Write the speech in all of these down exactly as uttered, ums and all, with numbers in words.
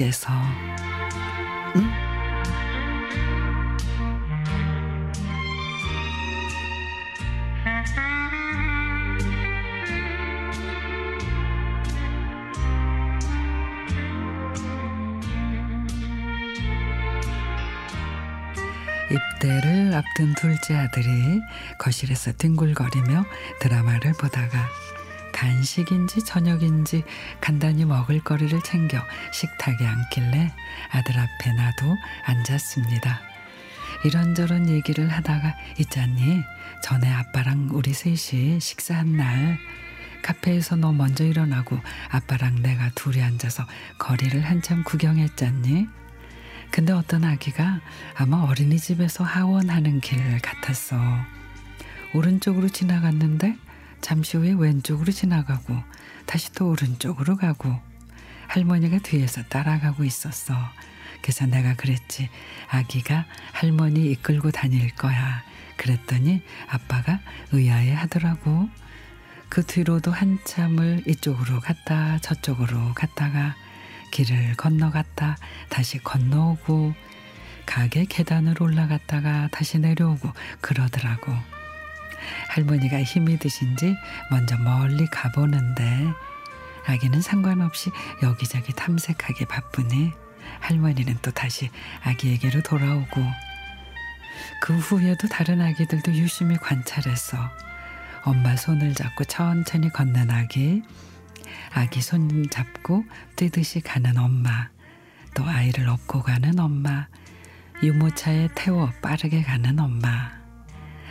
하나님께서 응? 입대를 앞둔 둘째 아들이 거실에서 뒹굴거리며 드라마를 보다가 간식인지 저녁인지 간단히 먹을 거리를 챙겨 식탁에 앉길래 아들 앞에 나도 앉았습니다. 이런저런 얘기를 하다가 있잖니 전에 아빠랑 우리 셋이 식사한 날 카페에서 너 먼저 일어나고 아빠랑 내가 둘이 앉아서 거리를 한참 구경했잖니. 근데 어떤 아기가 아마 어린이집에서 하원하는 길 같았어. 오른쪽으로 지나갔는데 잠시 후에 왼쪽으로 지나가고 다시 또 오른쪽으로 가고 할머니가 뒤에서 따라가고 있었어. 그래서 내가 그랬지. 아기가 할머니 이끌고 다닐 거야. 그랬더니 아빠가 의아해 하더라고. 그 뒤로도 한참을 이쪽으로 갔다 저쪽으로 갔다가 길을 건너갔다 다시 건너오고 가게 계단을 올라갔다가 다시 내려오고 그러더라고. 할머니가 힘이 드신지 먼저 멀리 가보는데 아기는 상관없이 여기저기 탐색하기 바쁘니 할머니는 또 다시 아기에게로 돌아오고 그 후에도 다른 아기들도 유심히 관찰했어. 엄마 손을 잡고 천천히 걷는 아기, 아기 손 잡고 뛰듯이 가는 엄마, 또 아이를 업고 가는 엄마, 유모차에 태워 빠르게 가는 엄마,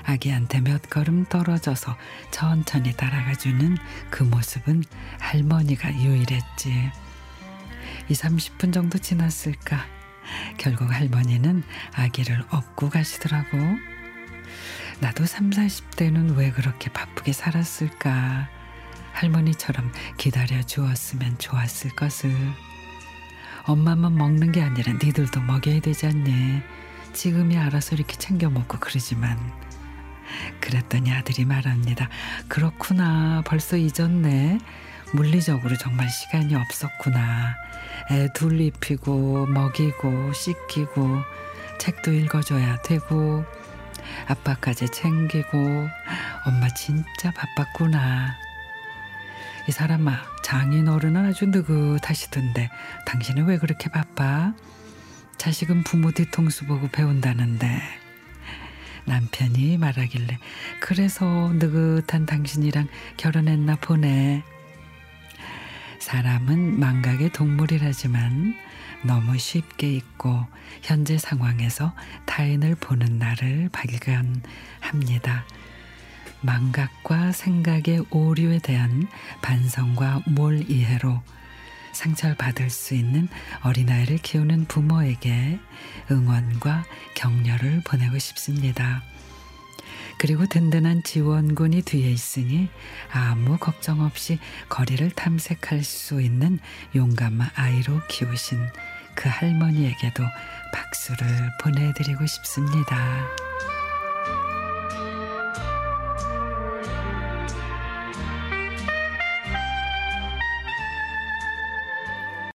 아기한테 몇 걸음 떨어져서 천천히 따라가주는 그 모습은 할머니가 유일했지. 이삼십 분 정도 지났을까? 결국 할머니는 아기를 업고 가시더라고. 나도 삼사십 대는 왜 그렇게 바쁘게 살았을까? 할머니처럼 기다려 주었으면 좋았을 것을. 엄마만 먹는 게 아니라 니들도 먹여야 되지 않니? 지금이 알아서 이렇게 챙겨 먹고 그러지만. 그랬더니 아들이 말합니다. 그렇구나. 벌써 잊었네. 물리적으로 정말 시간이 없었구나. 애 둘 입히고 먹이고 씻기고 책도 읽어줘야 되고 아빠까지 챙기고 엄마 진짜 바빴구나. 이 사람아, 장인어른은 아주 느긋하시던데 당신은 왜 그렇게 바빠? 자식은 부모 뒤통수 보고 배운다는데. 남편이 말하길래 그래서 느긋한 당신이랑 결혼했나 보네. 사람은 망각의 동물이라지만 너무 쉽게 잊고 현재 상황에서 타인을 보는 나를 발견합니다. 망각과 생각의 오류에 대한 반성과 몰이해로 상처를 받을 수 있는 어린아이를 키우는 부모에게 응원과 격려를 보내고 싶습니다. 그리고 든든한 지원군이 뒤에 있으니 아무 걱정 없이 거리를 탐색할 수 있는 용감한 아이로 키우신 그 할머니에게도 박수를 보내드리고 싶습니다.